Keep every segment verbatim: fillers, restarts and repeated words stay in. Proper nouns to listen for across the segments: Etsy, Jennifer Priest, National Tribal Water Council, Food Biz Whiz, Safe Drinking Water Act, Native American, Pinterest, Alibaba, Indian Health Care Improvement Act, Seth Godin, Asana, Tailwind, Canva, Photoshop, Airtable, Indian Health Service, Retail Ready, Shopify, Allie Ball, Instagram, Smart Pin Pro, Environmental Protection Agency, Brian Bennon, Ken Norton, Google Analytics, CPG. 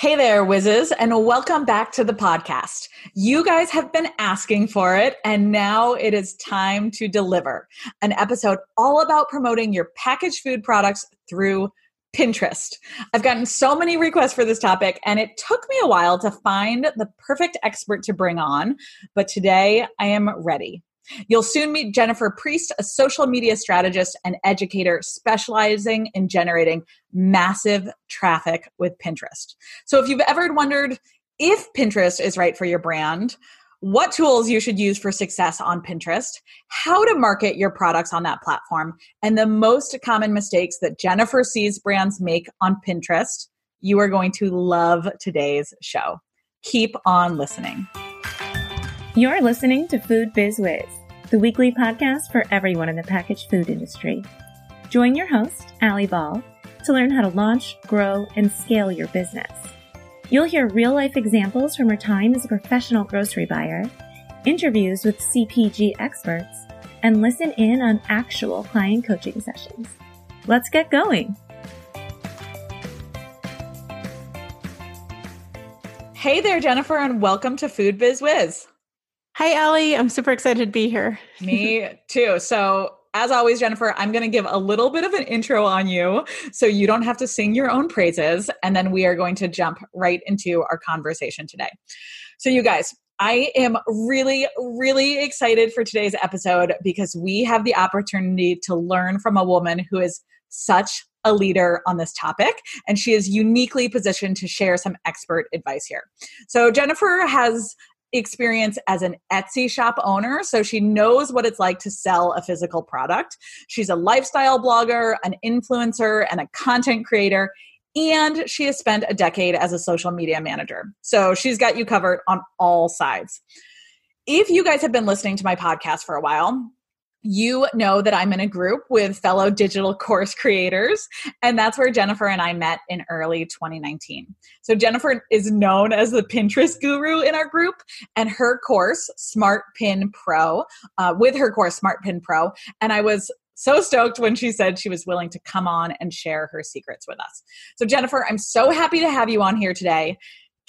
Hey there, whizzes, and welcome back to the podcast. You guys have been asking for it, and now it is time to deliver an episode all about promoting your packaged food products through Pinterest. I've gotten so many requests for this topic, and it took me a while to find the perfect expert to bring on, but today I am ready. You'll soon meet Jennifer Priest, a social media strategist and educator specializing in generating massive traffic with Pinterest. So if you've ever wondered if Pinterest is right for your brand, what tools you should use for success on Pinterest, how to market your products on that platform, and the most common mistakes that Jennifer sees brands make on Pinterest, you are going to love today's show. Keep on listening. You're listening to Food Biz Whiz, the weekly podcast for everyone in the packaged food industry. Join your host, Allie Ball, to learn how to launch, grow, and scale your business. You'll hear real-life examples from her time as a professional grocery buyer, interviews with C P G experts, and listen in on actual client coaching sessions. Let's get going. Hey there, Jennifer, and welcome to Food Biz Whiz. Hi, Allie. I'm super excited to be here. Me too. So as always, Jennifer, I'm going to give a little bit of an intro on you so you don't have to sing your own praises. And then we are going to jump right into our conversation today. So you guys, I am really, really excited for today's episode because we have the opportunity to learn from a woman who is such a leader on this topic, and she is uniquely positioned to share some expert advice here. So Jennifer has experience as an Etsy shop owner, so she knows what it's like to sell a physical product. She's a lifestyle blogger, an influencer, and a content creator, and she has spent a decade as a social media manager. So she's got you covered on all sides. If you guys have been listening to my podcast for a while, you know that I'm in a group with fellow digital course creators, and that's where Jennifer and I met in early twenty nineteen. So Jennifer is known as the Pinterest guru in our group, and her course, Smart Pin Pro, uh, with her course, Smart Pin Pro, and I was so stoked when she said she was willing to come on and share her secrets with us. So Jennifer, I'm so happy to have you on here today.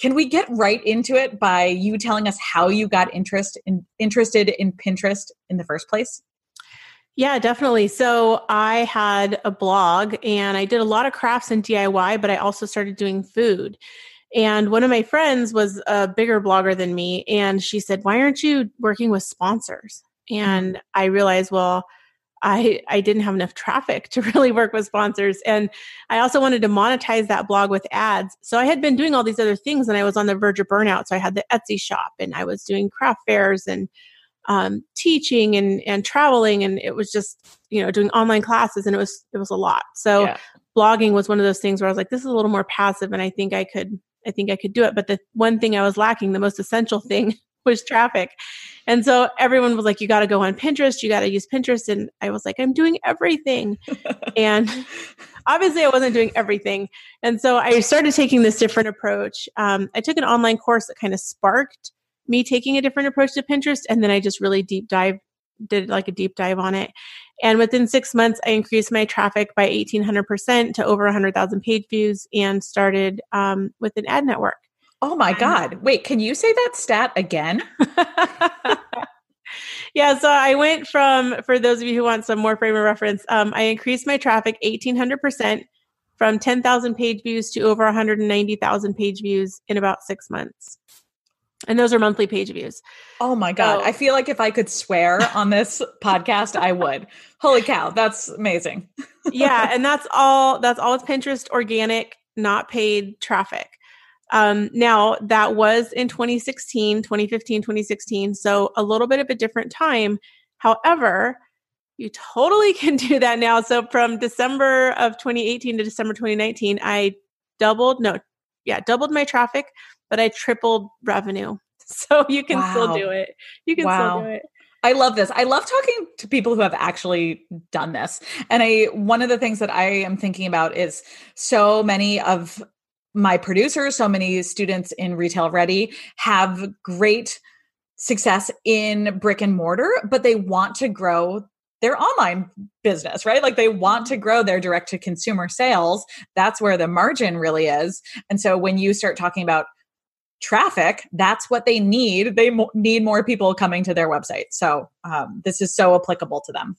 Can we get right into it by you telling us how you got interest in, interested in Pinterest in the first place? Yeah, definitely. So I had a blog and I did a lot of crafts and D I Y, but I also started doing food. And one of my friends was a bigger blogger than me. And she said, why aren't you working with sponsors? And I realized, well, I, I didn't have enough traffic to really work with sponsors. And I also wanted to monetize that blog with ads. So I had been doing all these other things and I was on the verge of burnout. So I had the Etsy shop and I was doing craft fairs and Um, teaching and, and traveling. And it was just, you know, doing online classes, and it was, it was a lot. So yeah. Blogging was one of those things where I was like, this is a little more passive. And I think I could, I think I could do it. But the one thing I was lacking, the most essential thing, was traffic. And so everyone was like, you got to go on Pinterest. You got to use Pinterest. And I was like, I'm doing everything. And obviously I wasn't doing everything. And so I started taking this different approach. Um, I took an online course that kind of sparked me taking a different approach to Pinterest. And then I just really deep dive, did like a deep dive on it. And within six months, I increased my traffic by eighteen hundred percent to over one hundred thousand page views and started um, with an ad network. Oh my um, God. Wait, can you say that stat again? Yeah. So I went from, for those of you who want some more frame of reference, um, I increased my traffic eighteen hundred percent from ten thousand page views to over one hundred ninety thousand page views in about six months. And those are monthly page views. Oh my God. So, I feel like if I could swear on this podcast, I would. Holy cow. That's amazing. Yeah. And that's all, that's all with Pinterest, organic, not paid traffic. Um, now that was in twenty sixteen, twenty fifteen, twenty sixteen. So a little bit of a different time. However, you totally can do that now. So from December of twenty eighteen to December, twenty nineteen, I doubled, no, yeah, doubled my traffic, but I tripled revenue. So you can wow. still do it. You can wow. still do it. I love this. I love talking to people who have actually done this. And I, one of the things that I am thinking about is so many of my producers, so many students in Retail Ready have great success in brick and mortar, but they want to grow their online business, right? Like they want to grow their direct to consumer sales. That's where the margin really is. And so when you start talking about traffic, that's what they need. They mo- need more people coming to their website. So um, this is so applicable to them.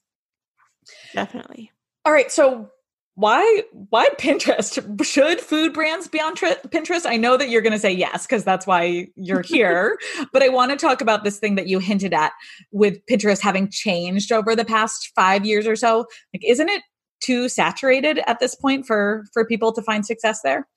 Definitely. All right. So why, why Pinterest? Should food brands be on tri- Pinterest? I know that you're going to say yes, because that's why you're here, but I want to talk about this thing that you hinted at with Pinterest having changed over the past five years or so. Like, isn't it too saturated at this point for, for people to find success there?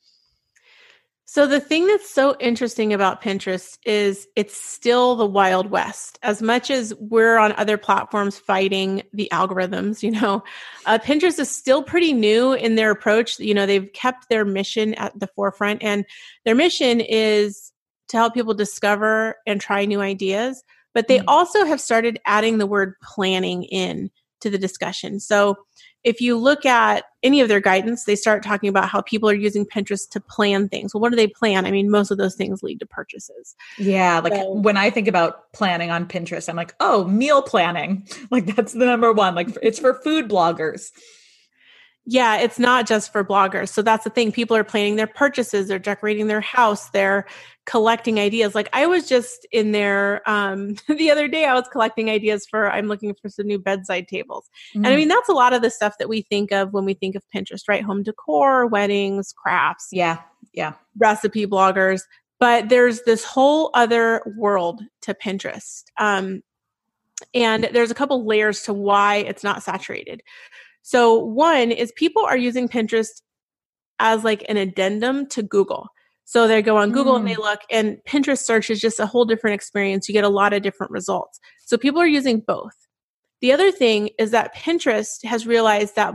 So the thing that's so interesting about Pinterest is it's still the Wild West. As much as we're on other platforms fighting the algorithms, you know, uh, Pinterest is still pretty new in their approach. You know, they've kept their mission at the forefront, and their mission is to help people discover and try new ideas. But they mm-hmm. also have started adding the word planning in to the discussion. So if you look at any of their guidance, they start talking about how people are using Pinterest to plan things. Well, what do they plan? I mean, most of those things lead to purchases. Yeah. Like so, when I think about planning on Pinterest, I'm like, oh, meal planning. Like that's the number one. Like it's for food bloggers. Yeah. It's not just for bloggers. So that's the thing. People are planning their purchases. They're decorating their house. They're collecting ideas. Like I was just in there um, the other day, I was collecting ideas for, I'm looking for some new bedside tables. Mm-hmm. And I mean, that's a lot of the stuff that we think of when we think of Pinterest, right? Home decor, weddings, crafts. Yeah. Yeah. Recipe bloggers. But there's this whole other world to Pinterest. Um, and there's a couple layers to why it's not saturated. So one is people are using Pinterest as like an addendum to Google. So they go on Google mm. and they look, and Pinterest search is just a whole different experience. You get a lot of different results. So people are using both. The other thing is that Pinterest has realized that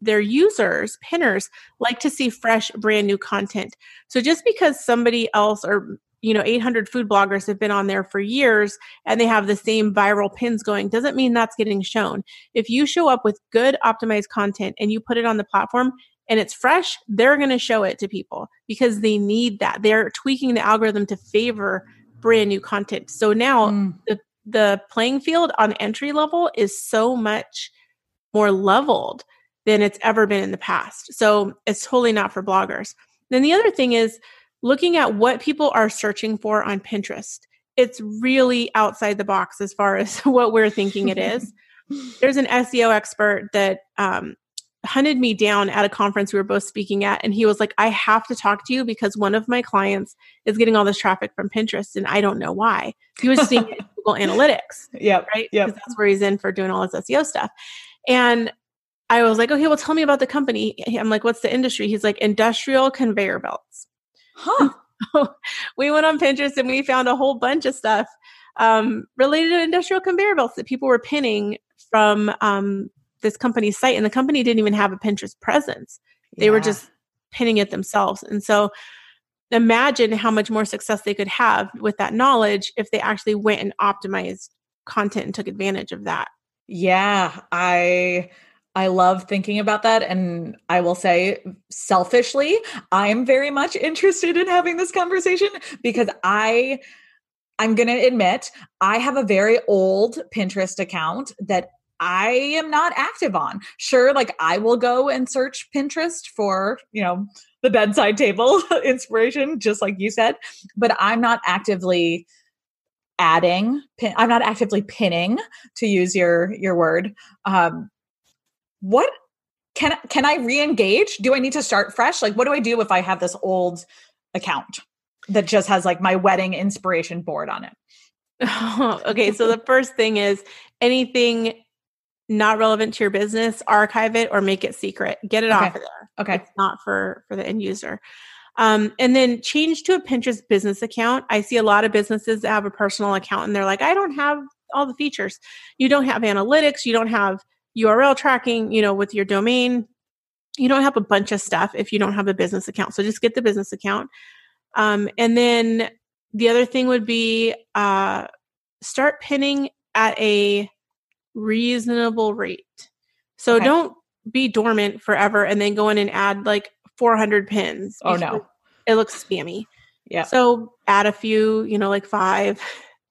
their users, pinners, like to see fresh, brand new content. So just because somebody else or you know, eight hundred food bloggers have been on there for years and they have the same viral pins going, doesn't mean that's getting shown. If you show up with good optimized content and you put it on the platform and it's fresh, they're going to show it to people because they need that. They're tweaking the algorithm to favor brand new content. So now mm. the, the playing field on entry level is so much more leveled than it's ever been in the past. So it's totally not for bloggers. Then the other thing is, looking at what people are searching for on Pinterest, it's really outside the box as far as what we're thinking it is. There's an S E O expert that um, hunted me down at a conference we were both speaking at, and he was like, I have to talk to you because one of my clients is getting all this traffic from Pinterest, and I don't know why. He was seeing it in Google Analytics, yep, right? Yep. Because that's where he's in for doing all his S E O stuff. And I was like, okay, well, tell me about the company. I'm like, what's the industry? He's like, industrial conveyor belts. Huh. So we went on Pinterest and we found a whole bunch of stuff um, related to industrial conveyor belts that people were pinning from um, this company's site. And the company didn't even have a Pinterest presence. They yeah. were just pinning it themselves. And so imagine how much more success they could have with that knowledge if they actually went and optimized content and took advantage of that. Yeah. I... I love thinking about that. And I will say selfishly, I'm very much interested in having this conversation because I, I'm going to admit, I have a very old Pinterest account that I am not active on. Sure. Like I will go and search Pinterest for, you know, the bedside table inspiration, just like you said, but I'm not actively adding, pin, I'm not actively pinning, to use your, your word. Um, What can, can I re-engage? Do I need to start fresh? Like, what do I do if I have this old account that just has like my wedding inspiration board on it? Oh, okay. So the first thing is anything not relevant to your business, archive it or make it secret. Get it okay. off of there. Okay. It's not for, for the end user. Um, and then change to a Pinterest business account. I see a lot of businesses that have a personal account and they're like, I don't have all the features. You don't have analytics. You don't have U R L tracking, you know, with your domain. You don't have a bunch of stuff if you don't have a business account. So just get the business account. Um, and then the other thing would be uh, start pinning at a reasonable rate. So okay. don't be dormant forever and then go in and add like four hundred pins. Oh no. It looks spammy. Yeah. So add a few, you know, like five,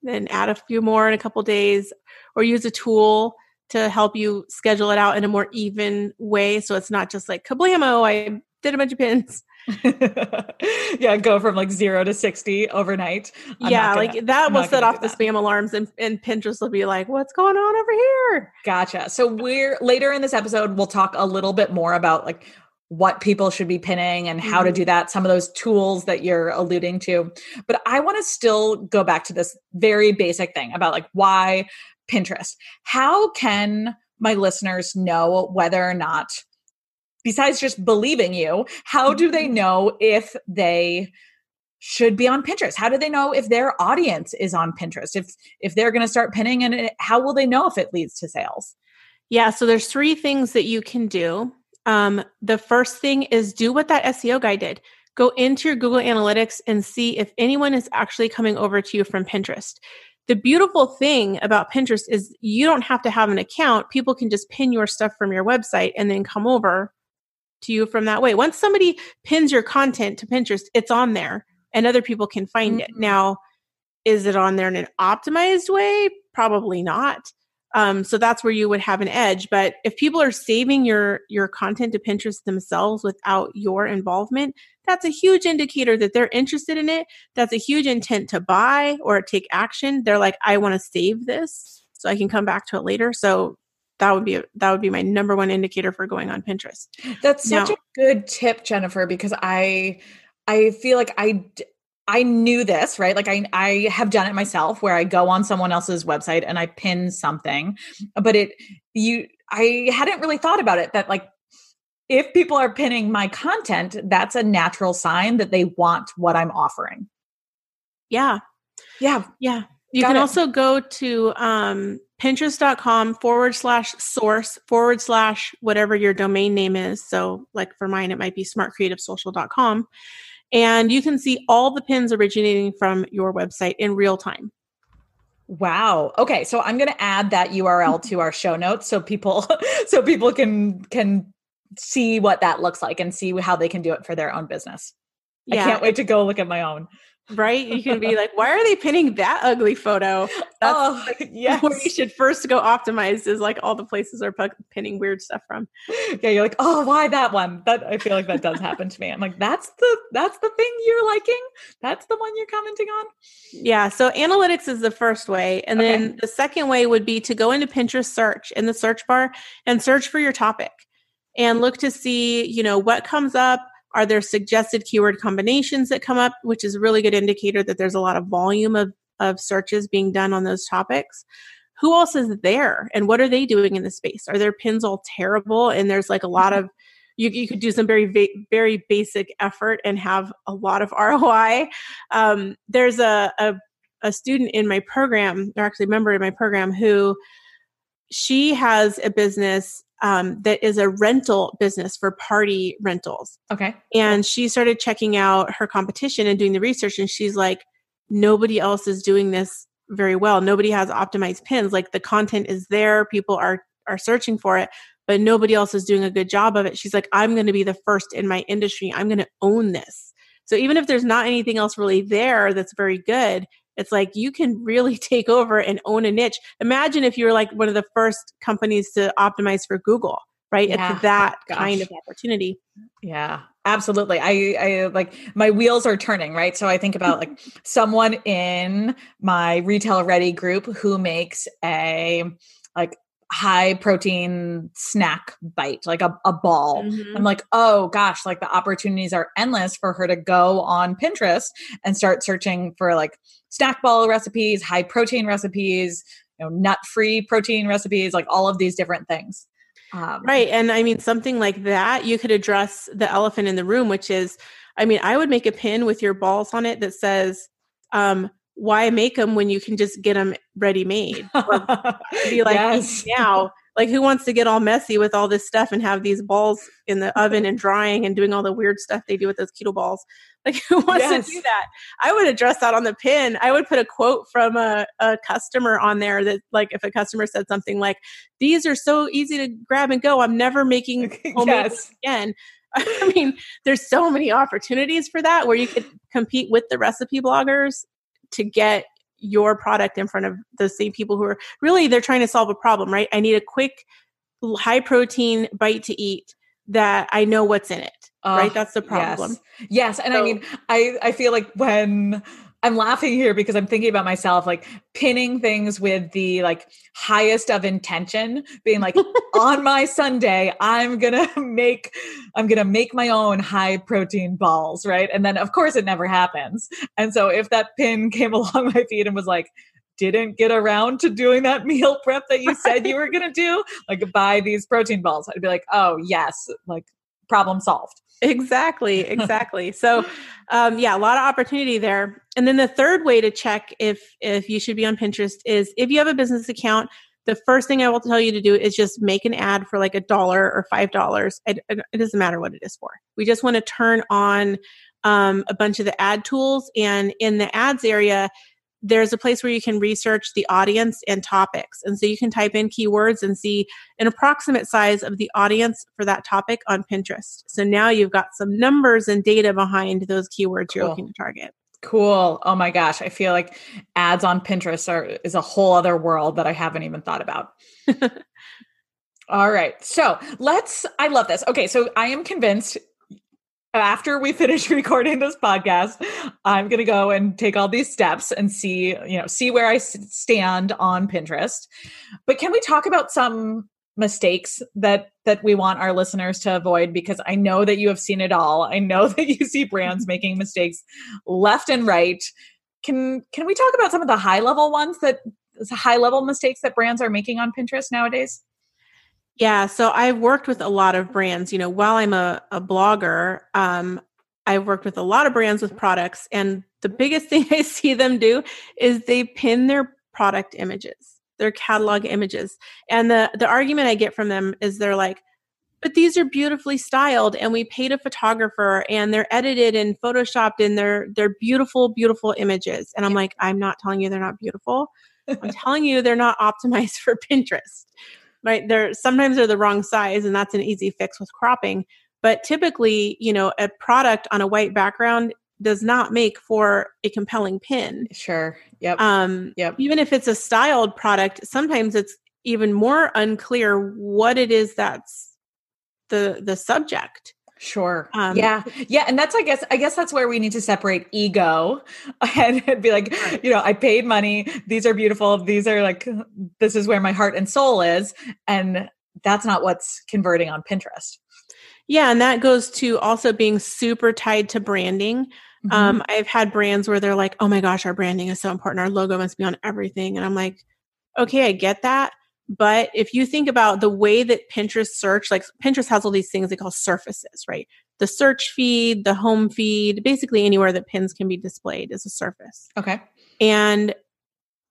then add a few more in a couple days, or use a tool to help you schedule it out in a more even way. So it's not just like, kablamo, I did a bunch of pins. Yeah, go from like zero to sixty overnight. I'm yeah, gonna, like that I'm will set off the that. spam alarms, and, and Pinterest will be like, what's going on over here? Gotcha. So we're later in this episode, we'll talk a little bit more about like what people should be pinning and how mm-hmm. to do that, some of those tools that you're alluding to. But I want to still go back to this very basic thing about like why Pinterest. How can my listeners know whether or not, besides just believing you, how do they know if they should be on Pinterest? How do they know if their audience is on Pinterest? If if they're going to start pinning, and it, how will they know if it leads to sales? Yeah, so there's three things that you can do. Um, the first thing is do what that S E O guy did. Go into your Google Analytics and see if anyone is actually coming over to you from Pinterest. The beautiful thing about Pinterest is you don't have to have an account. People can just pin your stuff from your website and then come over to you from that way. Once somebody pins your content to Pinterest, it's on there and other people can find mm-hmm. it. Now, is it on there in an optimized way? Probably not. Um, so that's where you would have an edge. But if people are saving your your content to Pinterest themselves without your involvement, that's a huge indicator that they're interested in it. That's a huge intent to buy or take action. They're like, I want to save this so I can come back to it later. So that would be a, that would be my number one indicator for going on Pinterest. That's such now, a good tip, Jennifer, because I I feel like I. D- I knew this, right? Like I, I have done it myself where I go on someone else's website and I pin something, but it, you, I hadn't really thought about it that like, if people are pinning my content, that's a natural sign that they want what I'm offering. Yeah. Yeah. Yeah. You Got can it. also go to, um, Pinterest.com forward slash source forward slash whatever your domain name is. So like for mine, it might be smart creative social dot com. And you can see all the pins originating from your website in real time. Wow. Okay. So I'm going to add that U R L to our show notes so people, so people can, can see what that looks like and see how they can do it for their own business. Yeah. I can't wait to go look at my own. Right. You can be like, why are they pinning that ugly photo? That's oh, like yes. where you should first go optimize is like all the places are p- pinning weird stuff from. Yeah. You're like, oh, why that one? That I feel like that does happen to me. I'm like, that's the, that's the thing you're liking. That's the one you're commenting on. Yeah. So analytics is the first way. And okay. then the second way would be to go into Pinterest search in the search bar and search for your topic and look to see, you know, what comes up. Are there suggested keyword combinations that come up, which is a really good indicator that there's a lot of volume of, of searches being done on those topics? Who else is there and what are they doing in the space? Are their pins all terrible? And there's like a lot of, you, you could do some very, va- very basic effort and have a lot of R O I. Um, there's a, a, a student in my program, or actually a member in my program who she has a business Um, that is a rental business for party rentals. Okay. And she started checking out her competition and doing the research. And she's like, nobody else is doing this very well. Nobody has optimized pins. Like the content is there. People are, are searching for it, but nobody else is doing a good job of it. She's like, I'm going to be the first in my industry. I'm going to own this. So even if there's not anything else really there that's very good, it's like you can really take over and own a niche. Imagine if you were like one of the first companies to optimize for Google, right? Yeah. It's that Gosh. kind of opportunity. Yeah, absolutely. I, I like my wheels are turning, right? So I think about like someone in my Retail Ready group who makes a like high protein snack bite, like a, a ball. Mm-hmm. I'm like, oh gosh, like the opportunities are endless for her to go on Pinterest and start searching for like snack ball recipes, high protein recipes, you know, nut-free protein recipes, like all of these different things. Um, right. And I mean, something like that, you could address the elephant in the room, which is, I mean, I would make a pin with your balls on it that says, um, why make them when you can just get them ready made? Be like yes. now, like who wants to get all messy with all this stuff and have these balls in the oven and drying and doing all the weird stuff they do with those keto balls? Like who wants yes. to do that? I would address that on the pin. I would put a quote from a, a customer on there that like, if a customer said something like, these are so easy to grab and go, I'm never making homemade yes. again. I mean, there's so many opportunities for that where you could compete with the recipe bloggers to get your product in front of the same people who are really, they're trying to solve a problem, right? I need a quick, high protein bite to eat that I know what's in it, uh, right? That's the problem. Yes. yes. And so, I mean, I, I feel like when I'm laughing here because I'm thinking about myself, like pinning things with the like highest of intention, being like on my Sunday, I'm going to make, I'm going to make my own high protein balls. Right. And then of course it never happens. And so if that pin came along my feed and was like, didn't get around to doing that meal prep that you said you were going to do, like buy these protein balls, I'd be like, oh yes. Like problem solved. Exactly. Exactly. So, um, yeah, a lot of opportunity there. And then the third way to check if, if you should be on Pinterest is if you have a business account, the first thing I will tell you to do is just make an ad for like a dollar or five dollars. It, it doesn't matter what it is for. We just want to turn on, um, a bunch of the ad tools, and in the ads area, there's a place where you can research the audience and topics. And so you can type in keywords and see an approximate size of the audience for that topic on Pinterest. So now you've got some numbers and data behind those keywords cool. You're looking to target. Cool. Oh my gosh. I feel like ads on Pinterest are, is a whole other world that I haven't even thought about. All right. So let's, I love this. Okay. So I am convinced after we finish recording this podcast, I'm going to go and take all these steps and see, you know, see where I stand on Pinterest. But can we talk about some mistakes that, that we want our listeners to avoid? Because I know that you have seen it all. I know that you see brands making mistakes left and right. Can, can we talk about some of the high level ones that high level mistakes that brands are making on Pinterest nowadays? Yeah. So I've worked with a lot of brands, you know, while I'm a, a blogger, um, I've worked with a lot of brands with products. And the biggest thing I see them do is they pin their product images, their catalog images. And the, the argument I get from them is they're like, but these are beautifully styled and we paid a photographer and they're edited and photoshopped and they're, they're beautiful, beautiful images. And I'm like, I'm not telling you they're not beautiful. I'm telling you they're not optimized for Pinterest. Right? They're, sometimes they're the wrong size, and that's an easy fix with cropping. But typically, you know, a product on a white background does not make for a compelling pin. Sure. Yep. Um, yep. Even if it's a styled product, sometimes it's even more unclear what it is that's the the subject. Sure. Um, yeah. Yeah. And that's, I guess, I guess that's where we need to separate ego and, and be like, right. you know, I paid money. These are beautiful. These are like, this is where my heart and soul is. And that's not what's converting on Pinterest. Yeah. And that goes to also being super tied to branding. Mm-hmm. Um, I've had brands where they're like, oh my gosh, our branding is so important. Our logo must be on everything. And I'm like, okay, I get that. But if you think about the way that Pinterest search, like Pinterest has all these things they call surfaces, right? The search feed, the home feed, basically anywhere that pins can be displayed is a surface. Okay. And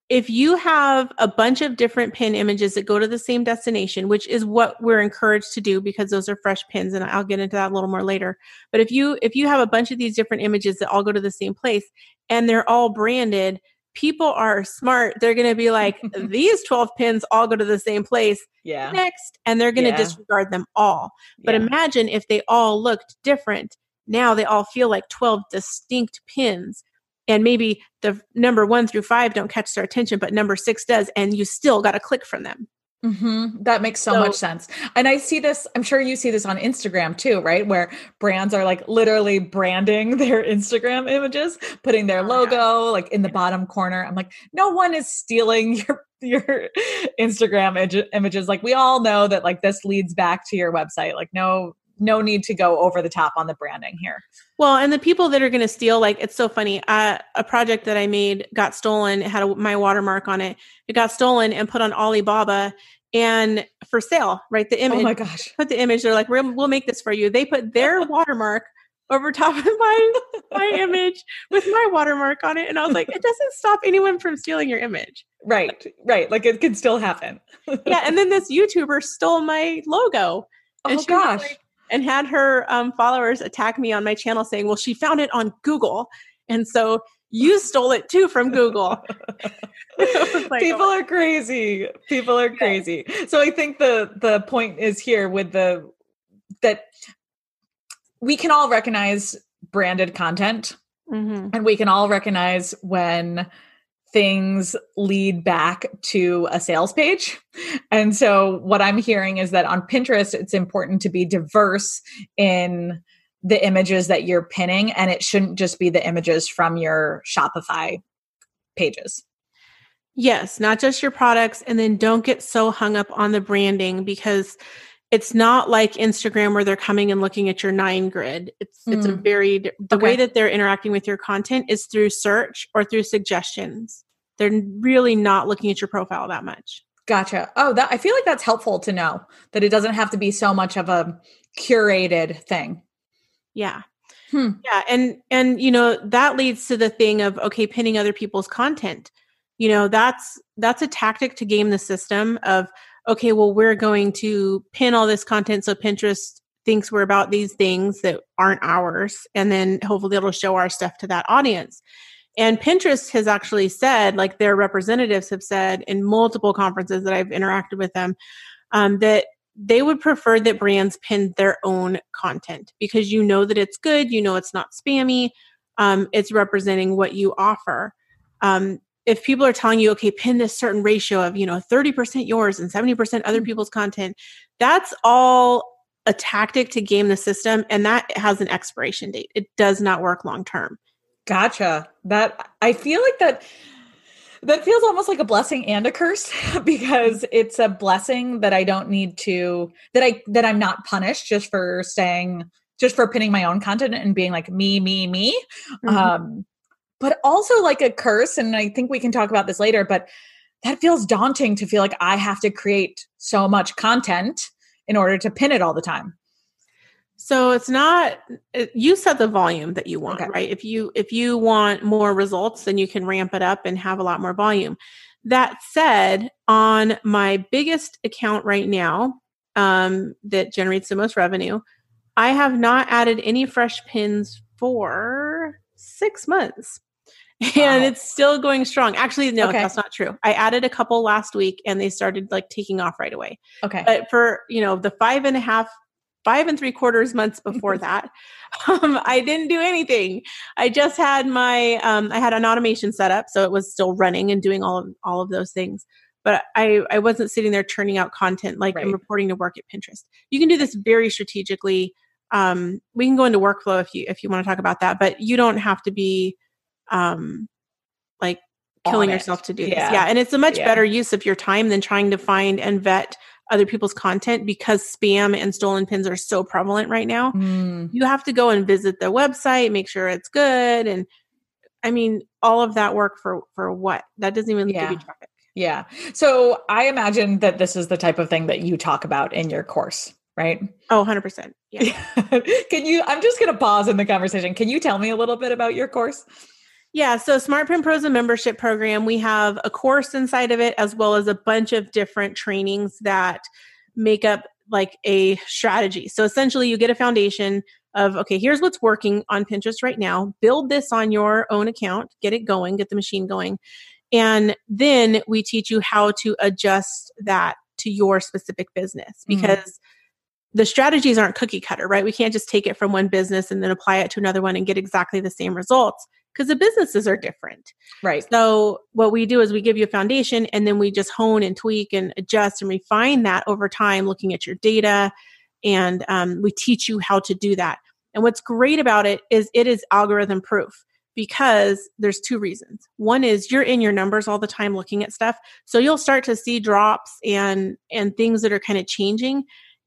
if you have a bunch of different pin images that go to the same destination, which is what we're encouraged to do because those are fresh pins, and I'll get into that a little more later. But if you if you have a bunch of these different images that all go to the same place and they're all branded, people are smart. They're going to be like, these twelve pins all go to the same place. Yeah. Next. And they're going to yeah. disregard them all. But yeah. imagine if they all looked different. Now they all feel like twelve distinct pins. And maybe the number one through five don't catch their attention, but number six does. And you still got to click from them. Mm-hmm. That makes so, so much sense. And I see this, I'm sure you see this on Instagram too, right? Where brands are like literally branding their Instagram images, putting their logo like in the bottom corner. I'm like, no one is stealing your, your Instagram ig- images. Like we all know that like this leads back to your website. Like no, no need to go over the top on the branding here. Well, and the people that are going to steal, like, it's so funny. Uh, a project that I made got stolen. It had a, my watermark on it. It got stolen and put on Alibaba and for sale, right? The image. Oh my gosh. Put the image. They're like, We're, we'll make this for you. They put their watermark over top of my, my image with my watermark on it. And I was like, it doesn't stop anyone from stealing your image. Right. Right. Like it can still happen. Yeah. And then this YouTuber stole my logo. And oh she gosh. Was like, and had her um, followers attack me on my channel saying, well, she found it on Google. And so you stole it too from Google. Like, people oh. are crazy. People are crazy. So I think the the point is here with the, that we can all recognize branded content mm-hmm. and we can all recognize when things lead back to a sales page. And so what I'm hearing is that on Pinterest, it's important to be diverse in the images that you're pinning, and it shouldn't just be the images from your Shopify pages. Yes, not just your products. And then don't get so hung up on the branding, because it's not like Instagram where they're coming and looking at your nine grid. It's mm. it's a varied, the okay. way that they're interacting with your content is through search or through suggestions. They're really not looking at your profile that much. Gotcha. Oh, that I feel like that's helpful to know, that it doesn't have to be so much of a curated thing. Yeah. Hmm. Yeah. And, and, you know, that leads to the thing of, okay, pinning other people's content. You know, that's, that's a tactic to game the system of, okay, well, we're going to pin all this content. So Pinterest thinks we're about these things that aren't ours. And then hopefully it'll show our stuff to that audience. And Pinterest has actually said, like their representatives have said in multiple conferences that I've interacted with them, um, that they would prefer that brands pin their own content, because you know that it's good, you know, it's not spammy. Um, it's representing what you offer. Um, If people are telling you, okay, pin this certain ratio of, you know, thirty percent yours and seventy percent other people's content, that's all a tactic to game the system. And that has an expiration date. It does not work long-term. Gotcha. That I feel like that, that feels almost like a blessing and a curse, because it's a blessing that I don't need to, that I, that I'm not punished just for staying, just for pinning my own content and being like me, me, me. Mm-hmm. Um, But also like a curse, and I think we can talk about this later, but that feels daunting to feel like I have to create so much content in order to pin it all the time. So it's not, you set the volume that you want, okay. right? If you if you want more results, then you can ramp it up and have a lot more volume. That said, on my biggest account right now um, that generates the most revenue, I have not added any fresh pins for six months. And wow. It's still going strong. Actually, no, okay. That's not true. I added a couple last week and they started like taking off right away. Okay. But for, you know, the five and a half, five and three quarters months before that, um, I didn't do anything. I just had my, um, I had an automation set up. So it was still running and doing all of, all of those things. But I, I wasn't sitting there churning out content like right. I'm reporting to work at Pinterest. You can do this very strategically. Um, we can go into workflow if you, if you want to talk about that, but you don't have to be, um, like killing yourself to do this. Yeah. yeah. And it's a much yeah. better use of your time than trying to find and vet other people's content, because spam and stolen pins are so prevalent right now. Mm. You have to go and visit the website, make sure it's good. And I mean, all of that work for, for what? That doesn't even yeah. give you traffic. Yeah. So I imagine that this is the type of thing that you talk about in your course. Right? Oh, one hundred percent. Yeah. Can you, I'm just going to pause in the conversation. Can you tell me a little bit about your course? Yeah. So Smart Pin Pro is a membership program. We have a course inside of it, as well as a bunch of different trainings that make up like a strategy. So essentially you get a foundation of, okay, here's what's working on Pinterest right now. Build this on your own account, get it going, get the machine going. And then we teach you how to adjust that to your specific business, because mm. the strategies aren't cookie cutter, right? We can't just take it from one business and then apply it to another one and get exactly the same results, because the businesses are different. Right. So what we do is we give you a foundation, and then we just hone and tweak and adjust and refine that over time, looking at your data. And um, we teach you how to do that. And what's great about it is it is algorithm proof, because there's two reasons. One is you're in your numbers all the time looking at stuff. So you'll start to see drops and, and things that are kind of changing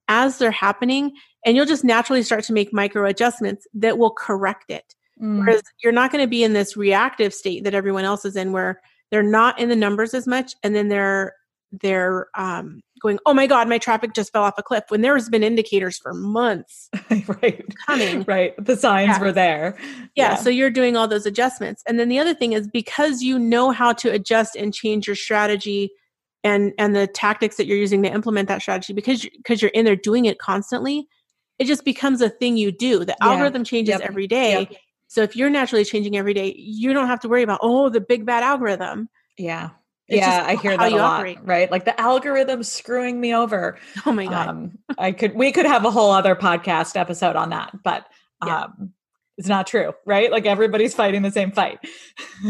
as they're happening, and you'll just naturally start to make micro adjustments that will correct it. Mm. Whereas you're not going to be in this reactive state that everyone else is in, where they're not in the numbers as much. And then they're, they're um, going, oh my God, my traffic just fell off a cliff, when there's been indicators for months. right. Coming. Right. The signs yeah. were there. Yeah, yeah. So you're doing all those adjustments. And then the other thing is, because you know how to adjust and change your strategy and and the tactics that you're using to implement that strategy, because because you're in there doing it constantly, it just becomes a thing you do. The yeah. algorithm changes yep. every day. Yep. So if you're naturally changing every day, you don't have to worry about, oh, the big bad algorithm. Yeah. It's yeah. I hear that a lot, operate. Right? Like the algorithm screwing me over. Oh my God. Um, I could, we could have a whole other podcast episode on that, but um, yeah. it's not true, right? Like everybody's fighting the same fight.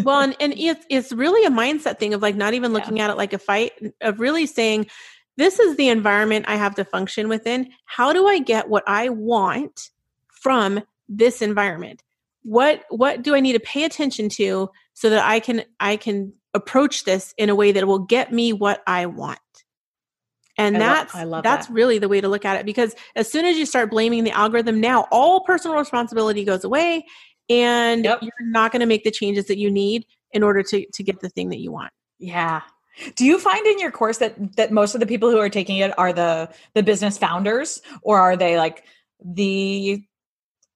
Well, and, and it's, it's really a mindset thing of like not even looking yeah. at it like a fight, of really saying, this is the environment I have to function within. How do I get what I want from this environment? What, what do I need to pay attention to so that I can, I can approach this in a way that will get me what I want? And I that's, love, I love that's that. Really the way to look at it, because as soon as you start blaming the algorithm, now all personal responsibility goes away and yep. you're not going to make the changes that you need in order to, to get the thing that you want. Yeah. Do you find in your course that, that most of the people who are taking it are the, the business founders, or are they like the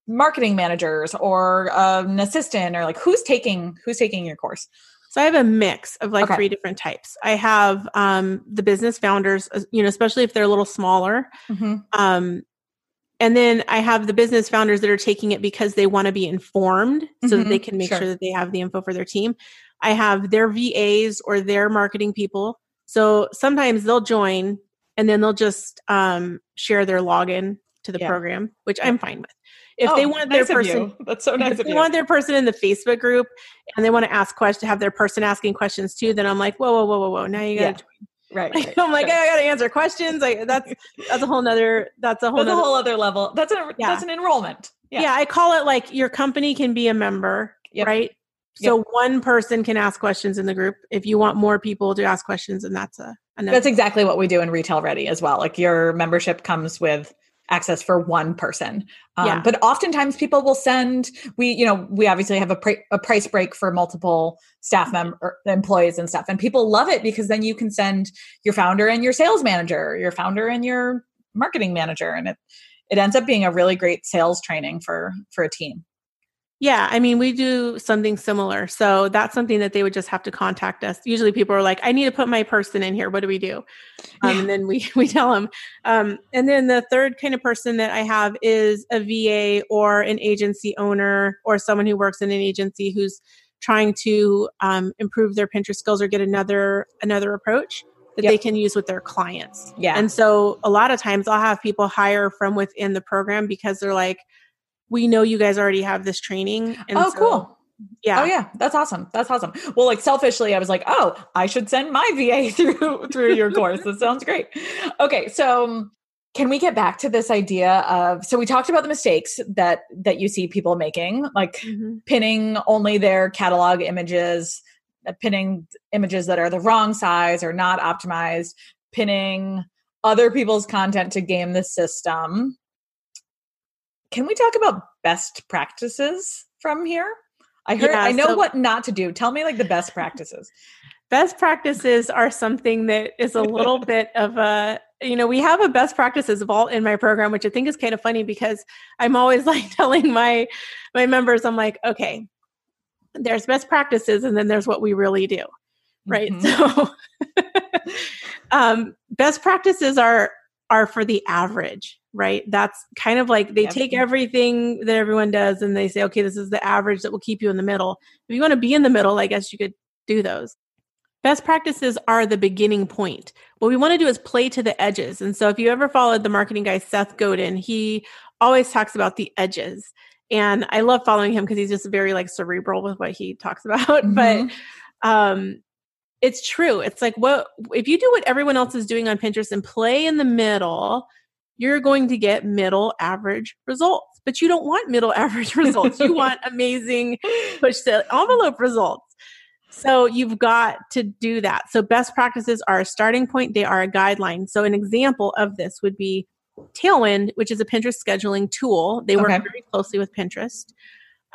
marketing managers or um, an assistant, or like who's taking, who's taking your course? So I have a mix of like okay. three different types. I have um, the business founders, you know, especially if they're a little smaller. Mm-hmm. Um, and then I have the business founders that are taking it because they want to be informed mm-hmm. so that they can make sure. sure that they have the info for their team. I have their V As or their marketing people. So sometimes they'll join and then they'll just um, share their login to the yeah. program, which I'm fine with. If oh, they want nice their person, that's so nice. If of they you. want their person in the Facebook group and they want to ask questions, have their person asking questions too, then I'm like, whoa, whoa, whoa, whoa, whoa. Now you got to yeah. right, right. I'm like, sure. I got to answer questions. Like that's, that's a whole nother, that's a whole, that's nother, a whole other level. That's a, yeah. that's an enrollment. Yeah. yeah. I call it like your company can be a member, yep. right? So yep. one person can ask questions in the group. If you want more people to ask questions, and that's a, another. That's exactly what we do in Retail Ready as well. Like your membership comes with access for one person. Um, yeah. But oftentimes people will send, we, you know, we obviously have a, pr- a price break for multiple staff member employees and stuff. And people love it because then you can send your founder and your sales manager, your founder and your marketing manager. And it, it ends up being a really great sales training for, for a team. Yeah. I mean, we do something similar. So that's something that they would just have to contact us. Usually people are like, I need to put my person in here. What do we do? Um, yeah. And then we, we tell them. Um, and then the third kind of person that I have is a V A or an agency owner or someone who works in an agency who's trying to um, improve their Pinterest skills or get another, another approach that yep. they can use with their clients. Yeah. And so a lot of times I'll have people hire from within the program because they're like, we know you guys already have this training. And oh, so, cool. Yeah. Oh yeah. That's awesome. That's awesome. Well, like selfishly, I was like, oh, I should send my V A through, through your course. That sounds great. Okay. So can we get back to this idea of, so we talked about the mistakes that, that you see people making, like mm-hmm. pinning only their catalog images, uh, pinning images that are the wrong size or not optimized, pinning other people's content to game the system. Can we talk about best practices from here? I heard, yeah, I know so, what not to do. Tell me like the best practices. Best practices are something that is a little bit of a, you know, we have a best practices vault in my program, which I think is kind of funny because I'm always like telling my, my members, I'm like, okay, there's best practices. And then there's what we really do. Right. Mm-hmm. So um, best practices are, are for the average. Right. That's kind of like they take everything that everyone does and they say, okay, this is the average that will keep you in the middle. If you want to be in the middle, I guess you could do those. Best practices are the beginning point. What we want to do is play to the edges. And so if you ever followed the marketing guy, Seth Godin, he always talks about the edges. And I love following him because he's just very like cerebral with what he talks about. Mm-hmm. But um, it's true. It's like, what if you do what everyone else is doing on Pinterest and play in the middle, you're going to get middle average results, but you don't want middle average results. You want amazing push the envelope results. So you've got to do that. So best practices are a starting point. They are a guideline. So an example of this would be Tailwind, which is a Pinterest scheduling tool. They work okay. very closely with Pinterest.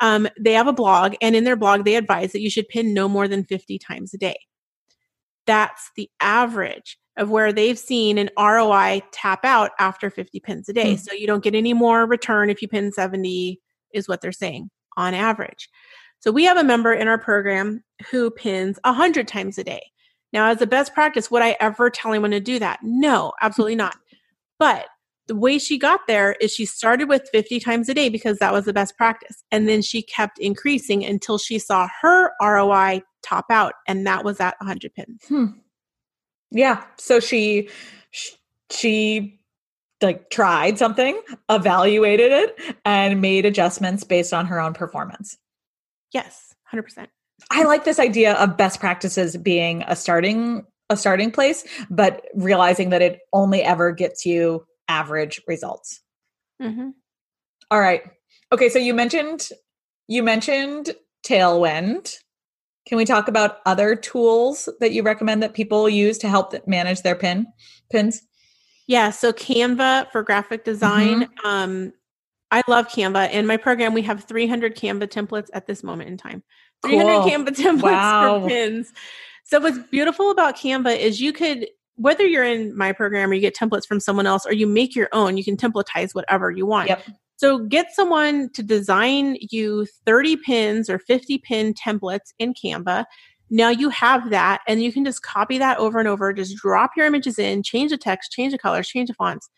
Um, they have a blog, and in their blog, they advise that you should pin no more than fifty times a day. That's the average of where they've seen an R O I tap out after fifty pins a day. Mm-hmm. So you don't get any more return if you pin seventy is what they're saying on average. So we have a member in our program who pins one hundred times a day. Now, as a best practice, would I ever tell anyone to do that? No, absolutely not. But the way she got there is she started with fifty times a day because that was the best practice. And then she kept increasing until she saw her R O I top out. And that was at one hundred pins. Hmm. Yeah. So she, she like tried something, evaluated it, and made adjustments based on her own performance. Yes, one hundred percent. I like this idea of best practices being a starting a starting place, but realizing that it only ever gets you average results. Mm-hmm. All right. Okay. So you mentioned, you mentioned Tailwind. Can we talk about other tools that you recommend that people use to help manage their pin pins? Yeah. So Canva for graphic design. Mm-hmm. Um, I love Canva. In my program, we have three hundred Canva templates at this moment in time. three hundred cool. Canva templates wow. for pins. So what's beautiful about Canva is you could, whether you're in my program or you get templates from someone else or you make your own, you can templatize whatever you want. Yep. So get someone to design you thirty pins or fifty pin templates in Canva. Now you have that, and you can just copy that over and over. Just drop your images in, change the text, change the colors, change the fonts,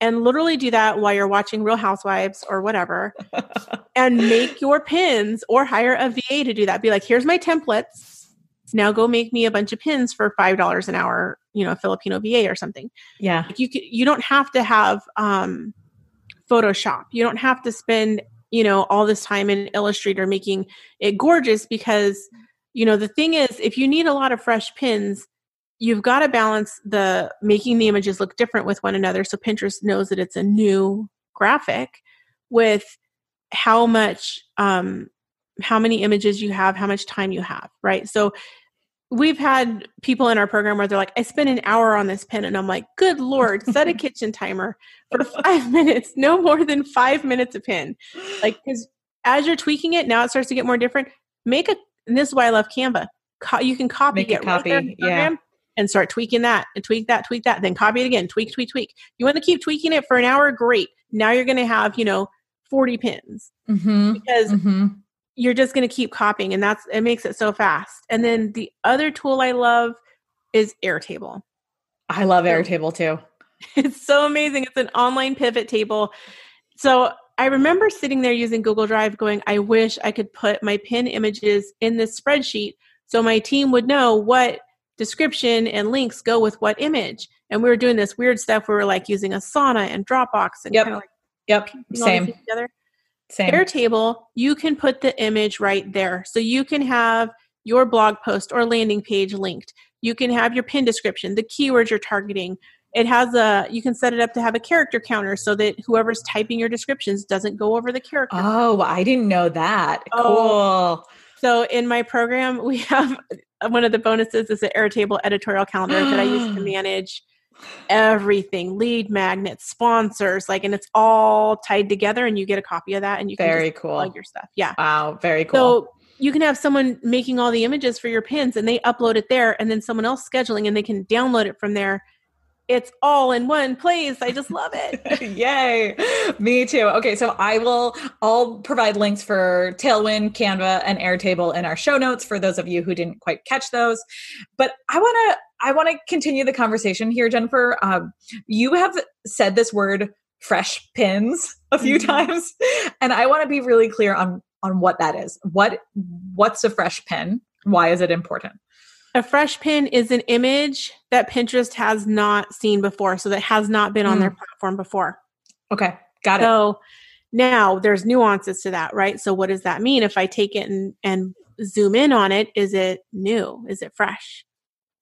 and literally do that while you're watching Real Housewives or whatever, and make your pins, or hire a V A to do that. Be like, here's my templates. Now go make me a bunch of pins for five dollars an hour, you know, a Filipino V A or something. Yeah. Like you, you don't have to have um, Photoshop. You don't have to spend, you know, all this time in Illustrator making it gorgeous, because, you know, the thing is, if you need a lot of fresh pins, you've got to balance the making the images look different with one another. So Pinterest knows that it's a new graphic with how much, um, how many images you have, how much time you have, right? So we've had people in our program where they're like, I spent an hour on this pin, and I'm like, good Lord, set a kitchen timer for five minutes, no more than five minutes a pin. Like, because as you're tweaking it, now it starts to get more different. Make a, and this is why I love Canva. Co- you can copy Make it copy. Right there in the program, yeah. And start tweaking that and tweak that, tweak that, then copy it again, tweak, tweak, tweak. You want to keep tweaking it for an hour? Great. Now you're going to have, you know, forty pins mm-hmm. because mm-hmm. you're just going to keep copying, and that's, it makes it so fast. And then the other tool I love is Airtable. I love Airtable too. It's so amazing. It's an online pivot table. So I remember sitting there using Google Drive going, I wish I could put my pin images in this spreadsheet so my team would know what description and links go with what image. And we were doing this weird stuff. We were like using Asana and Dropbox and yep. kind of like yep. same. Same. Airtable, you can put the image right there. So you can have your blog post or landing page linked. You can have your pin description, the keywords you're targeting. It has a, you can set it up to have a character counter so that whoever's typing your descriptions doesn't go over the character. Oh, I didn't know that. Oh. Cool. So in my program, we have one of the bonuses is an Airtable editorial calendar that I use to manage everything, lead magnets, sponsors, like, and it's all tied together, and you get a copy of that, and you can very just cool. plug your stuff. Yeah. Wow. Very cool. So you can have someone making all the images for your pins, and they upload it there, and then someone else scheduling, and they can download it from there. It's all in one place. I just love it. Yay. Me too. Okay. So I will, I'll provide links for Tailwind, Canva, and Airtable in our show notes for those of you who didn't quite catch those. But I want to, I want to continue the conversation here, Jennifer. Um, you have said this word fresh pins a few mm-hmm. times, and I want to be really clear on, on what that is. What, what's a fresh pin? Why is it important? A fresh pin is an image that Pinterest has not seen before. So that has not been on mm. their platform before. Okay. Got it. So now there's nuances to that, right? So what does that mean? If I take it and, and zoom in on it, is it new? Is it fresh?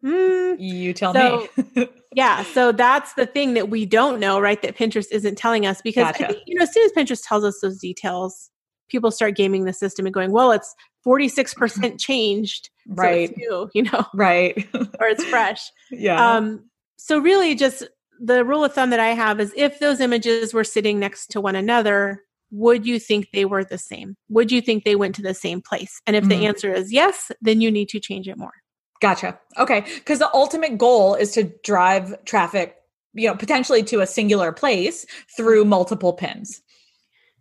Mm. You tell so, me. Yeah. So that's the thing that we don't know, right? That Pinterest isn't telling us, because gotcha. I think, you know, as soon as Pinterest tells us those details, people start gaming the system and going, well, it's forty-six percent changed. Right. So it's new, you know, right. Or it's fresh. Yeah. Um, so really just the rule of thumb that I have is if those images were sitting next to one another, would you think they were the same? Would you think they went to the same place? And if mm-hmm. the answer is yes, then you need to change it more. Gotcha. Okay. Because the ultimate goal is to drive traffic, you know, potentially to a singular place through multiple pins.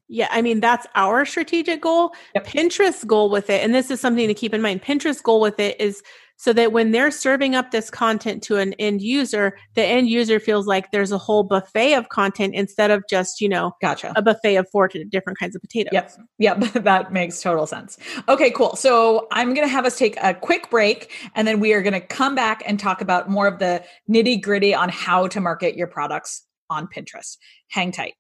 Yeah. I mean, that's our strategic goal. Yep. Pinterest's goal with it, and this is something to keep in mind, Pinterest's goal with it is so that when they're serving up this content to an end user, the end user feels like there's a whole buffet of content instead of just, you know, gotcha. A buffet of four different kinds of potatoes. Yep. Yep. That makes total sense. Okay, cool. So I'm going to have us take a quick break, and then we are going to come back and talk about more of the nitty gritty on how to market your products on Pinterest. Hang tight.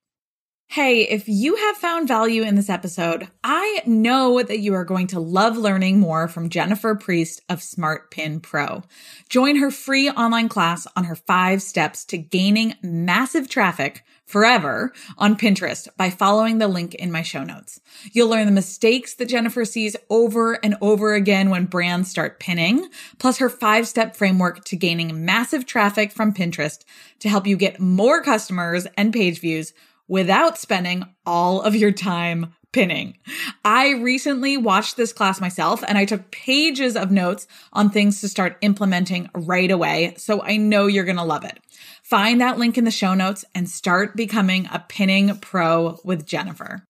Hey, if you have found value in this episode, I know that you are going to love learning more from Jennifer Priest of Smart Pin Pro. Join her free online class on her five steps to gaining massive traffic forever on Pinterest by following the link in my show notes. You'll learn the mistakes that Jennifer sees over and over again when brands start pinning, plus her five-step framework to gaining massive traffic from Pinterest to help you get more customers and page views without spending all of your time pinning. I recently watched this class myself and I took pages of notes on things to start implementing right away, so I know you're going to love it. Find that link in the show notes and start becoming a pinning pro with Jennifer.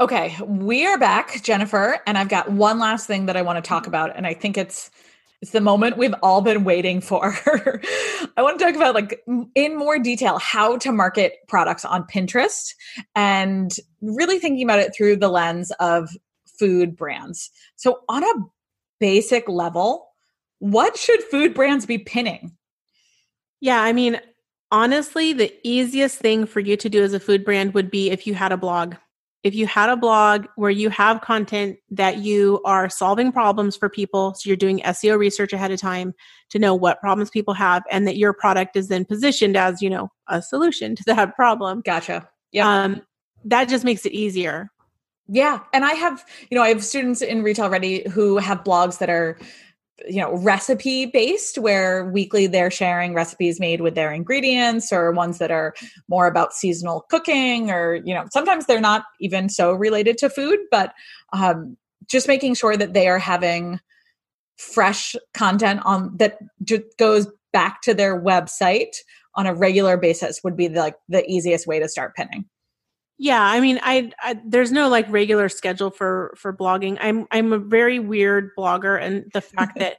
Okay, we are back, Jennifer, and I've got one last thing that I want to talk about, and I think it's It's the moment we've all been waiting for. I want to talk about, like, in more detail, how to market products on Pinterest and really thinking about it through the lens of food brands. So on a basic level, what should food brands be pinning? Yeah, I mean, honestly, the easiest thing for you to do as a food brand would be if you had a blog. If you had a blog where you have content that you are solving problems for people, so you're doing S E O research ahead of time to know what problems people have, and that your product is then positioned as, you know, a solution to that problem. Gotcha. Yeah. Um, that just makes it easier. Yeah. And I have, you know, I have students in Retail Ready who have blogs that are, you know, recipe based, where weekly they're sharing recipes made with their ingredients, or ones that are more about seasonal cooking, or, you know, sometimes they're not even so related to food, but um, just making sure that they are having fresh content on that just goes back to their website on a regular basis would be the, like the easiest way to start pinning. Yeah. I mean, I, I, there's no like regular schedule for, for blogging. I'm, I'm a very weird blogger. And the fact that,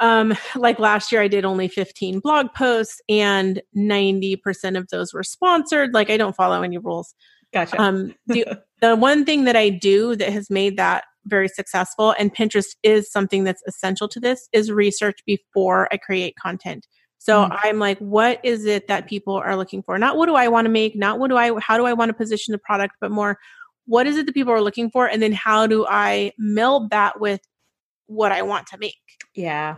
um, like last year I did only fifteen blog posts and ninety percent of those were sponsored. Like, I don't follow any rules. Gotcha. Um, the, the one thing that I do that has made that very successful, and Pinterest is something that's essential to this, is research before I create content. So mm-hmm. I'm like, what is it that people are looking for? Not what do I want to make? Not what do I, how do I want to position the product, but more, what is it that people are looking for? And then how do I meld that with what I want to make? Yeah.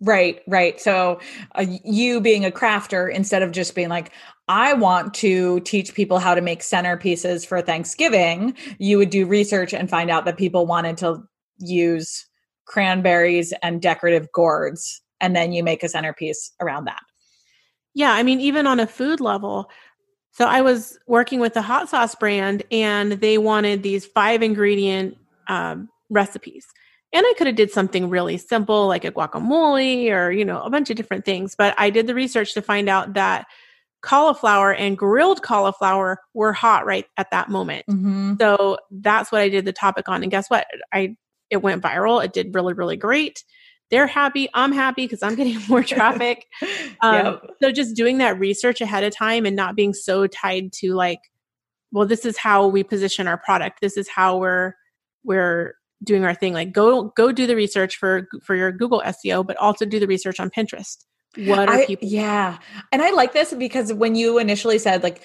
Right. Right. So uh, you being a crafter, instead of just being like, I want to teach people how to make centerpieces for Thanksgiving, you would do research and find out that people wanted to use cranberries and decorative gourds. And then you make a centerpiece around that. Yeah. I mean, even on a food level. So I was working with a hot sauce brand and they wanted these five ingredient um, recipes. And I could have did something really simple like a guacamole or, you know, a bunch of different things. But I did the research to find out that cauliflower and grilled cauliflower were hot right at that moment. Mm-hmm. So that's what I did the topic on. And guess what? I it went viral. It did really, really great. They're happy. I'm happy because I'm getting more traffic. Um, yep. So just doing that research ahead of time and not being so tied to like, well, this is how we position our product. This is how we're we're doing our thing. Like go go do the research for for your Google S E O, but also do the research on Pinterest. What are I, people? Yeah, and I like this because when you initially said like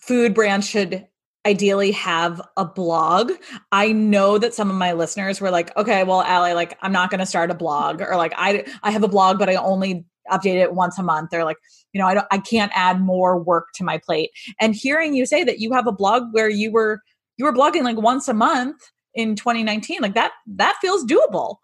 food brands should ideally have a blog, I know that some of my listeners were like, okay, well, Allie, like, I'm not going to start a blog, or like, I, I have a blog, but I only update it once a month. Or like, you know, I don't, I can't add more work to my plate. And hearing you say that you have a blog where you were, you were blogging like once a month in twenty nineteen, like that, that feels doable.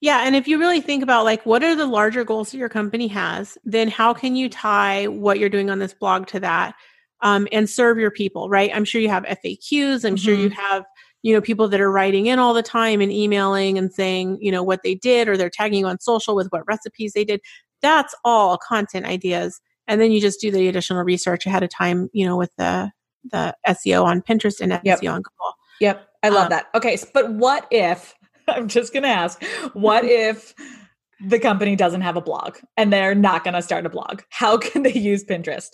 Yeah. And if you really think about like, what are the larger goals that your company has, then how can you tie what you're doing on this blog to that? Um, and serve your people, right? I'm sure you have F A Qs. I'm mm-hmm. sure you have, you know, people that are writing in all the time and emailing and saying, you know, what they did, or they're tagging you on social with what recipes they did. That's all content ideas. And then you just do the additional research ahead of time, you know, with the, the S E O on Pinterest and yep. S E O on Google. Yep. I love um, that. Okay. But what if, I'm just going to ask, what if the company doesn't have a blog and they're not going to start a blog? How can they use Pinterest?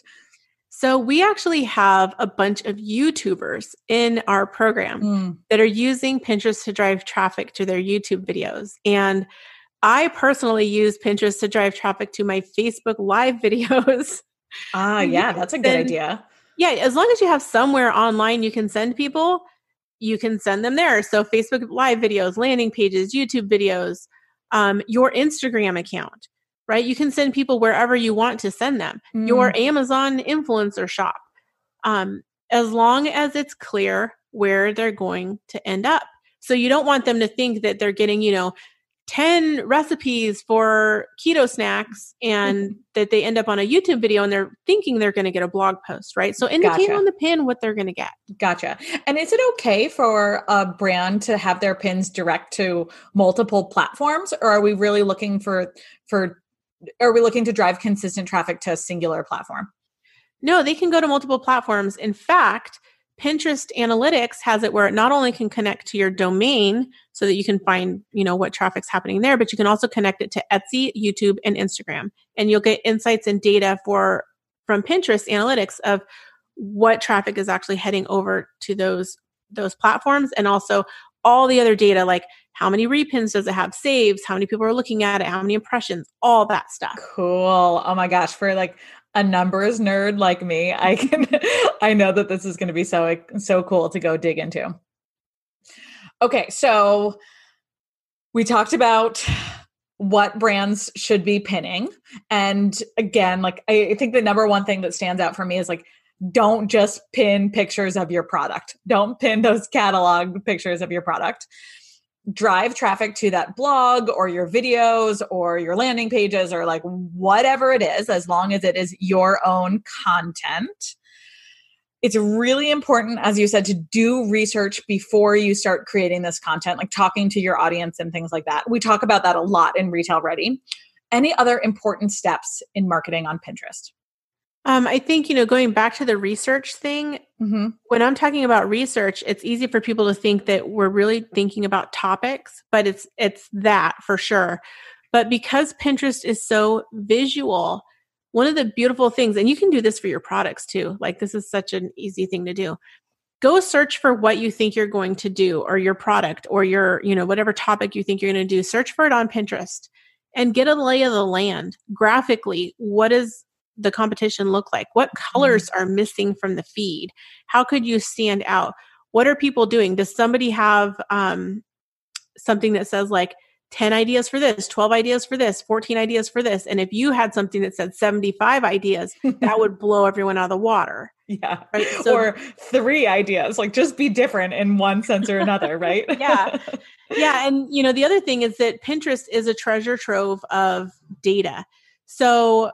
So we actually have a bunch of YouTubers in our program mm. that are using Pinterest to drive traffic to their YouTube videos. And I personally use Pinterest to drive traffic to my Facebook Live videos. Ah, yeah, that's a good send, idea. Yeah. As long as you have somewhere online you can send people, you can send them there. So Facebook Live videos, landing pages, YouTube videos, um, your Instagram account, right? You can send people wherever you want to send them, mm. your Amazon influencer shop. Um, as long as it's clear where they're going to end up. So you don't want them to think that they're getting, you know, ten recipes for keto snacks and that they end up on a YouTube video and they're thinking they're going to get a blog post, right? So indicate gotcha. on the pin what they're going to get. Gotcha. And is it okay for a brand to have their pins direct to multiple platforms, or are we really looking for, for, are we looking to drive consistent traffic to a singular platform? No, they can go to multiple platforms. In fact, Pinterest Analytics has it where it not only can connect to your domain so that you can find, you know, what traffic's happening there, but you can also connect it to Etsy, YouTube, and Instagram. And you'll get insights and data for from Pinterest Analytics of what traffic is actually heading over to those, those platforms, and also all the other data, like how many repins does it have, saves, how many people are looking at it, how many impressions, all that stuff. Cool. Oh my gosh. For like a numbers nerd like me, I can, I know that this is going to be so, so cool to go dig into. Okay. So we talked about what brands should be pinning. And again, like, I think the number one thing that stands out for me is like, don't just pin pictures of your product. Don't pin those catalog pictures of your product. Drive traffic to that blog or your videos or your landing pages or like whatever it is, as long as it is your own content. It's really important, as you said, to do research before you start creating this content, like talking to your audience and things like that. We talk about that a lot in Retail Ready. Any other important steps in marketing on Pinterest? Um, I think, you know, going back to the research thing, mm-hmm. when I'm talking about research, it's easy for people to think that we're really thinking about topics, but it's, it's that for sure. But because Pinterest is so visual, one of the beautiful things, and you can do this for your products too, like this is such an easy thing to do. Go search for what you think you're going to do or your product or your, you know, whatever topic you think you're going to do, search for it on Pinterest and get a lay of the land graphically. What is the competition look like? What colors are missing from the feed? How could you stand out? What are people doing? Does somebody have um, something that says like ten ideas for this, twelve ideas for this, fourteen ideas for this? And if you had something that said seventy-five ideas, that would blow everyone out of the water. Yeah. Right? So, or three ideas, like just be different in one sense or another, right? Yeah. Yeah. And you know, the other thing is that Pinterest is a treasure trove of data. So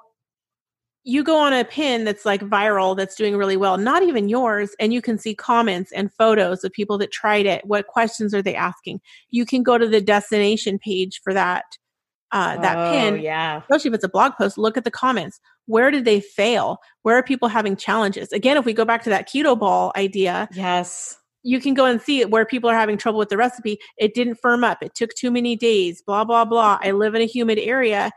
you go on a pin that's like viral, that's doing really well, not even yours, and you can see comments and photos of people that tried it. What questions are they asking? You can go to the destination page for that uh, that oh, pin. Yeah. Especially if it's a blog post, look at the comments. Where did they fail? Where are people having challenges? Again, if we go back to that keto ball idea. Yes. You can go and see it where people are having trouble with the recipe. It didn't firm up. It took too many days, blah, blah, blah. I live in a humid area.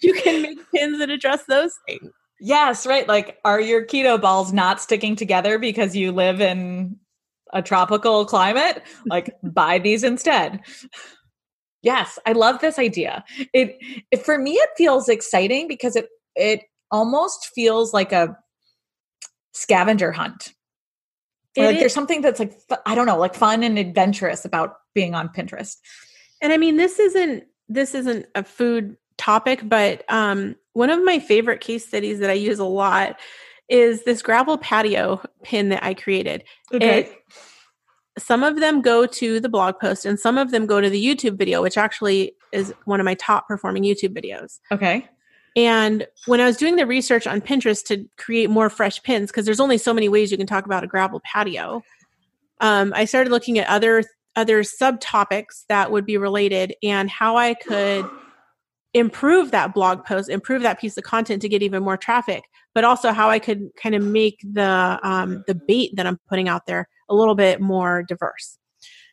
You can make pins that address those things. Yes, right. Like, are your keto balls not sticking together because you live in a tropical climate? Like, buy these instead. Yes, I love this idea. It, it for me, it feels exciting because it it almost feels like a scavenger hunt. Like there's something that's like, I don't know, like fun and adventurous about being on Pinterest. And I mean, this isn't, this isn't a food topic, but um, one of my favorite case studies that I use a lot is this gravel patio pin that I created. Okay. It, some of them go to the blog post and some of them go to the YouTube video, which actually is one of my top performing YouTube videos. Okay. And when I was doing the research on Pinterest to create more fresh pins, because there's only so many ways you can talk about a gravel patio, um, I started looking at other other subtopics that would be related and how I could improve that blog post, improve that piece of content to get even more traffic, but also how I could kind of make the um, the bait that I'm putting out there a little bit more diverse.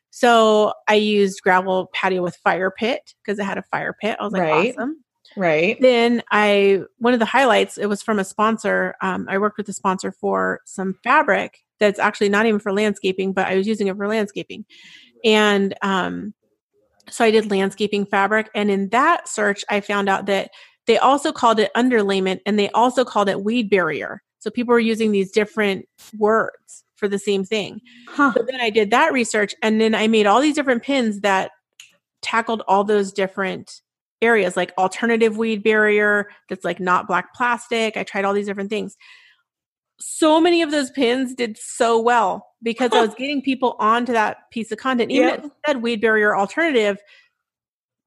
So I used gravel patio with fire pit because it had a fire pit. I was like, right. Awesome. Right. Then I, one of the highlights, it was from a sponsor. Um, I worked with a sponsor for some fabric that's actually not even for landscaping, but I was using it for landscaping. And um, so I did landscaping fabric. And in that search, I found out that They also called it underlayment, and they also called it weed barrier. So people were using these different words for the same thing. Huh. So then I did that research, and then I made all these different pins that tackled all those different areas, like alternative weed barrier, that's like not black plastic. I tried all these different things. So many of those pins did so well because I was getting people onto that piece of content. Even yeah. if it said weed barrier alternative,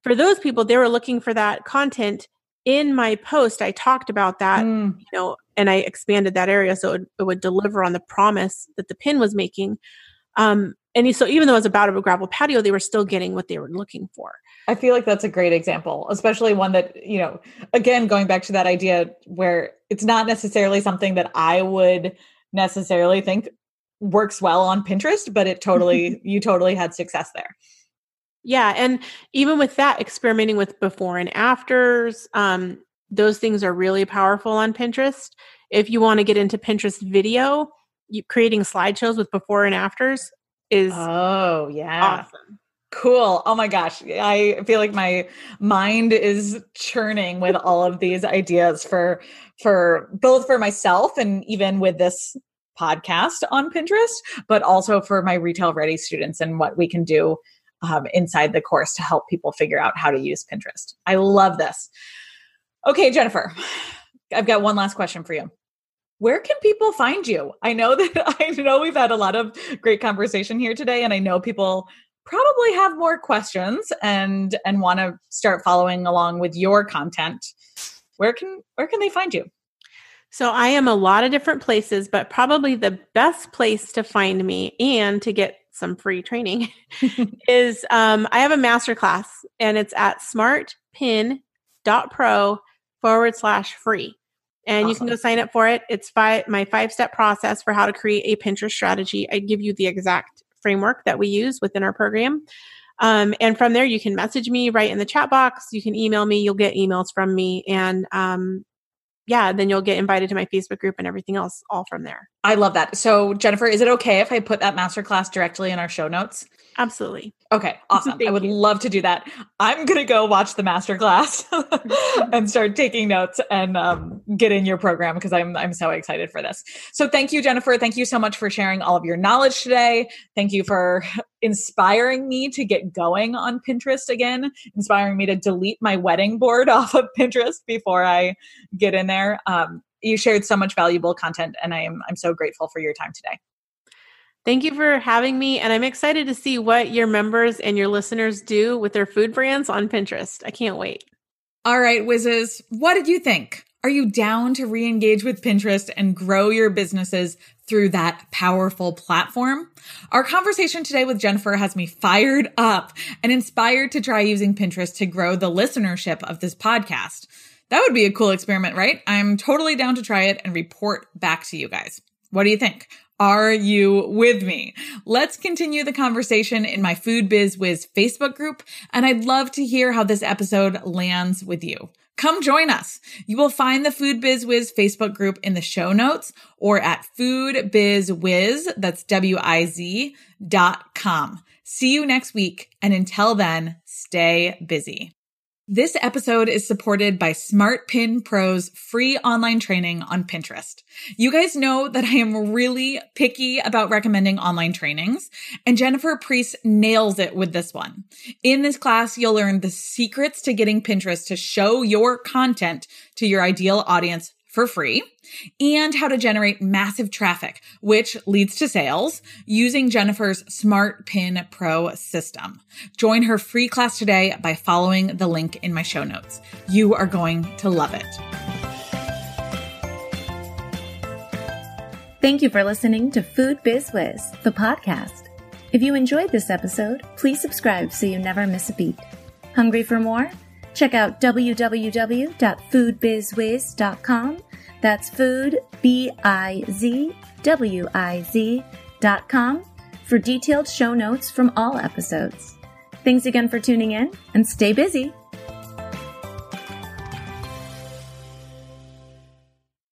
for those people, they were looking for that content. In my post, I talked about that, mm. you know, and I expanded that area so it would, it would deliver on the promise that the pin was making. Um, and so even though it was about a gravel patio, they were still getting what they were looking for. I feel like that's a great example, especially one that, you know, again, going back to that idea where it's not necessarily something that I would necessarily think works well on Pinterest, but it totally, you totally had success there. Yeah. And even with that, experimenting with before and afters, um, those things are really powerful on Pinterest. If you want to get into Pinterest video, you, creating slideshows with before and afters is oh yeah, awesome. Cool. Oh my gosh. I feel like my mind is churning with all of these ideas for, for both for myself and even with this podcast on Pinterest, but also for my Retail Ready students and what we can do Um, inside the course to help people figure out how to use Pinterest. I love this. Okay, Jennifer, I've got one last question for you. Where can people find you? I know that I know we've had a lot of great conversation here today, and I know people probably have more questions and and want to start following along with your content. Where can where can they find you? So I am a lot of different places, but probably the best place to find me and to get some free training is um, I have a masterclass, and it's at smartpin.pro forward slash free. And awesome. You can go sign up for it. It's five, my five-step process for how to create a Pinterest strategy. I give you the exact framework that we use within our program. Um, and from there, you can message me right in the chat box. You can email me. You'll get emails from me. And um, yeah, then you'll get invited to my Facebook group and everything else all from there. I love that. So Jennifer, is it okay if I put that masterclass directly in our show notes? Absolutely. Okay. Awesome. I would you. love to do that. I'm going to go watch the masterclass and start taking notes and um, get in your program because I'm, I'm so excited for this. So thank you, Jennifer. Thank you so much for sharing all of your knowledge today. Thank you for inspiring me to get going on Pinterest again, inspiring me to delete my wedding board off of Pinterest before I get in there. Um, you shared so much valuable content, and I am, I'm so grateful for your time today. Thank you for having me. And I'm excited to see what your members and your listeners do with their food brands on Pinterest. I can't wait. All right, whizzes. What did you think? Are you down to re-engage with Pinterest and grow your businesses through that powerful platform? Our conversation today with Jennifer has me fired up and inspired to try using Pinterest to grow the listenership of this podcast. That would be a cool experiment, right? I'm totally down to try it and report back to you guys. What do you think? Are you with me? Let's continue the conversation in my Food Biz Whiz Facebook group, and I'd love to hear how this episode lands with you. Come join us. You will find the Food Biz Whiz Facebook group in the show notes or at foodbizwiz, that's W I Z, dot com. See you next week, and until then, stay busy. This episode is supported by Smart Pin Pro's free online training on Pinterest. You guys know that I am really picky about recommending online trainings, and Jennifer Priest nails it with this one. In this class, you'll learn the secrets to getting Pinterest to show your content to your ideal audience for free, and how to generate massive traffic, which leads to sales, using Jennifer's Smart Pin Pro system. Join her free class today by following the link in my show notes. You are going to love it. Thank you for listening to Food Biz Whiz, the podcast. If you enjoyed this episode, please subscribe so you never miss a beat. Hungry for more? Check out w w w dot food biz whiz dot com. That's food, B I Z W I Z dot com for detailed show notes from all episodes. Thanks again for tuning in, and stay busy.